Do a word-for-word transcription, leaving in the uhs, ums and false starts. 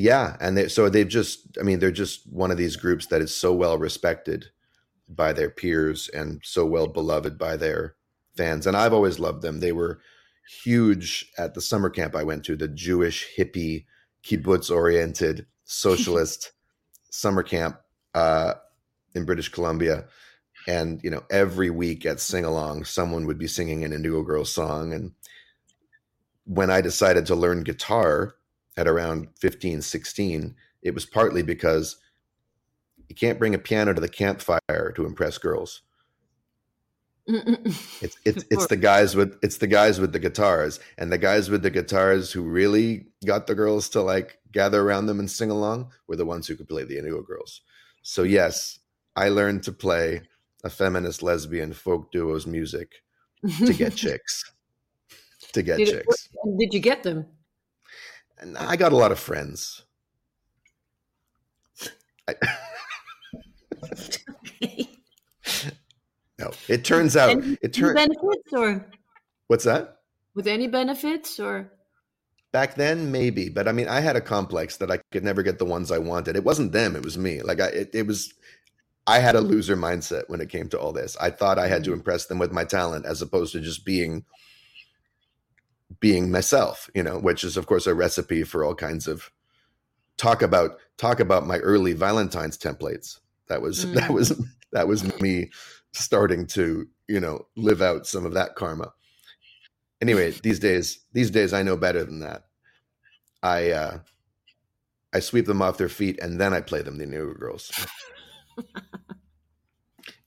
Yeah. And they, so they've just, I mean, they're just one of these groups that is so well respected by their peers and so well beloved by their fans. And I've always loved them. They were huge at the summer camp I went to, the Jewish hippie kibbutz oriented socialist summer camp uh, in British Columbia. And, you know, every week at sing along, someone would be singing an Indigo Girls song. And when I decided to learn guitar at around fifteen, sixteen, it was partly because you can't bring a piano to the campfire to impress girls. It's it's it's the guys with it's the guys with the guitars and the guys with the guitars who really got the girls to like gather around them and sing along were the ones who could play the Indigo Girls. So yes, I learned to play a feminist lesbian folk duo's music to get chicks. To get did chicks. It, did you get them? And I got a lot of friends. I... Okay. No, it turns out any, it turns. Benefits or what's that? With any benefits or? Back then, maybe, but I mean, I had a complex that I could never get the ones I wanted. It wasn't them; it was me. Like I, it, it was. I had a loser mindset when it came to all this. I thought I had to impress them with my talent, as opposed to just being. being myself, you know, which is of course a recipe for all kinds of talk about, talk about my early Valentine's templates. That was, mm. that was, that was me starting to, you know, live out some of that karma. Anyway, these days, these days I know better than that. I, uh, I sweep them off their feet and then I play them the Indigo Girls.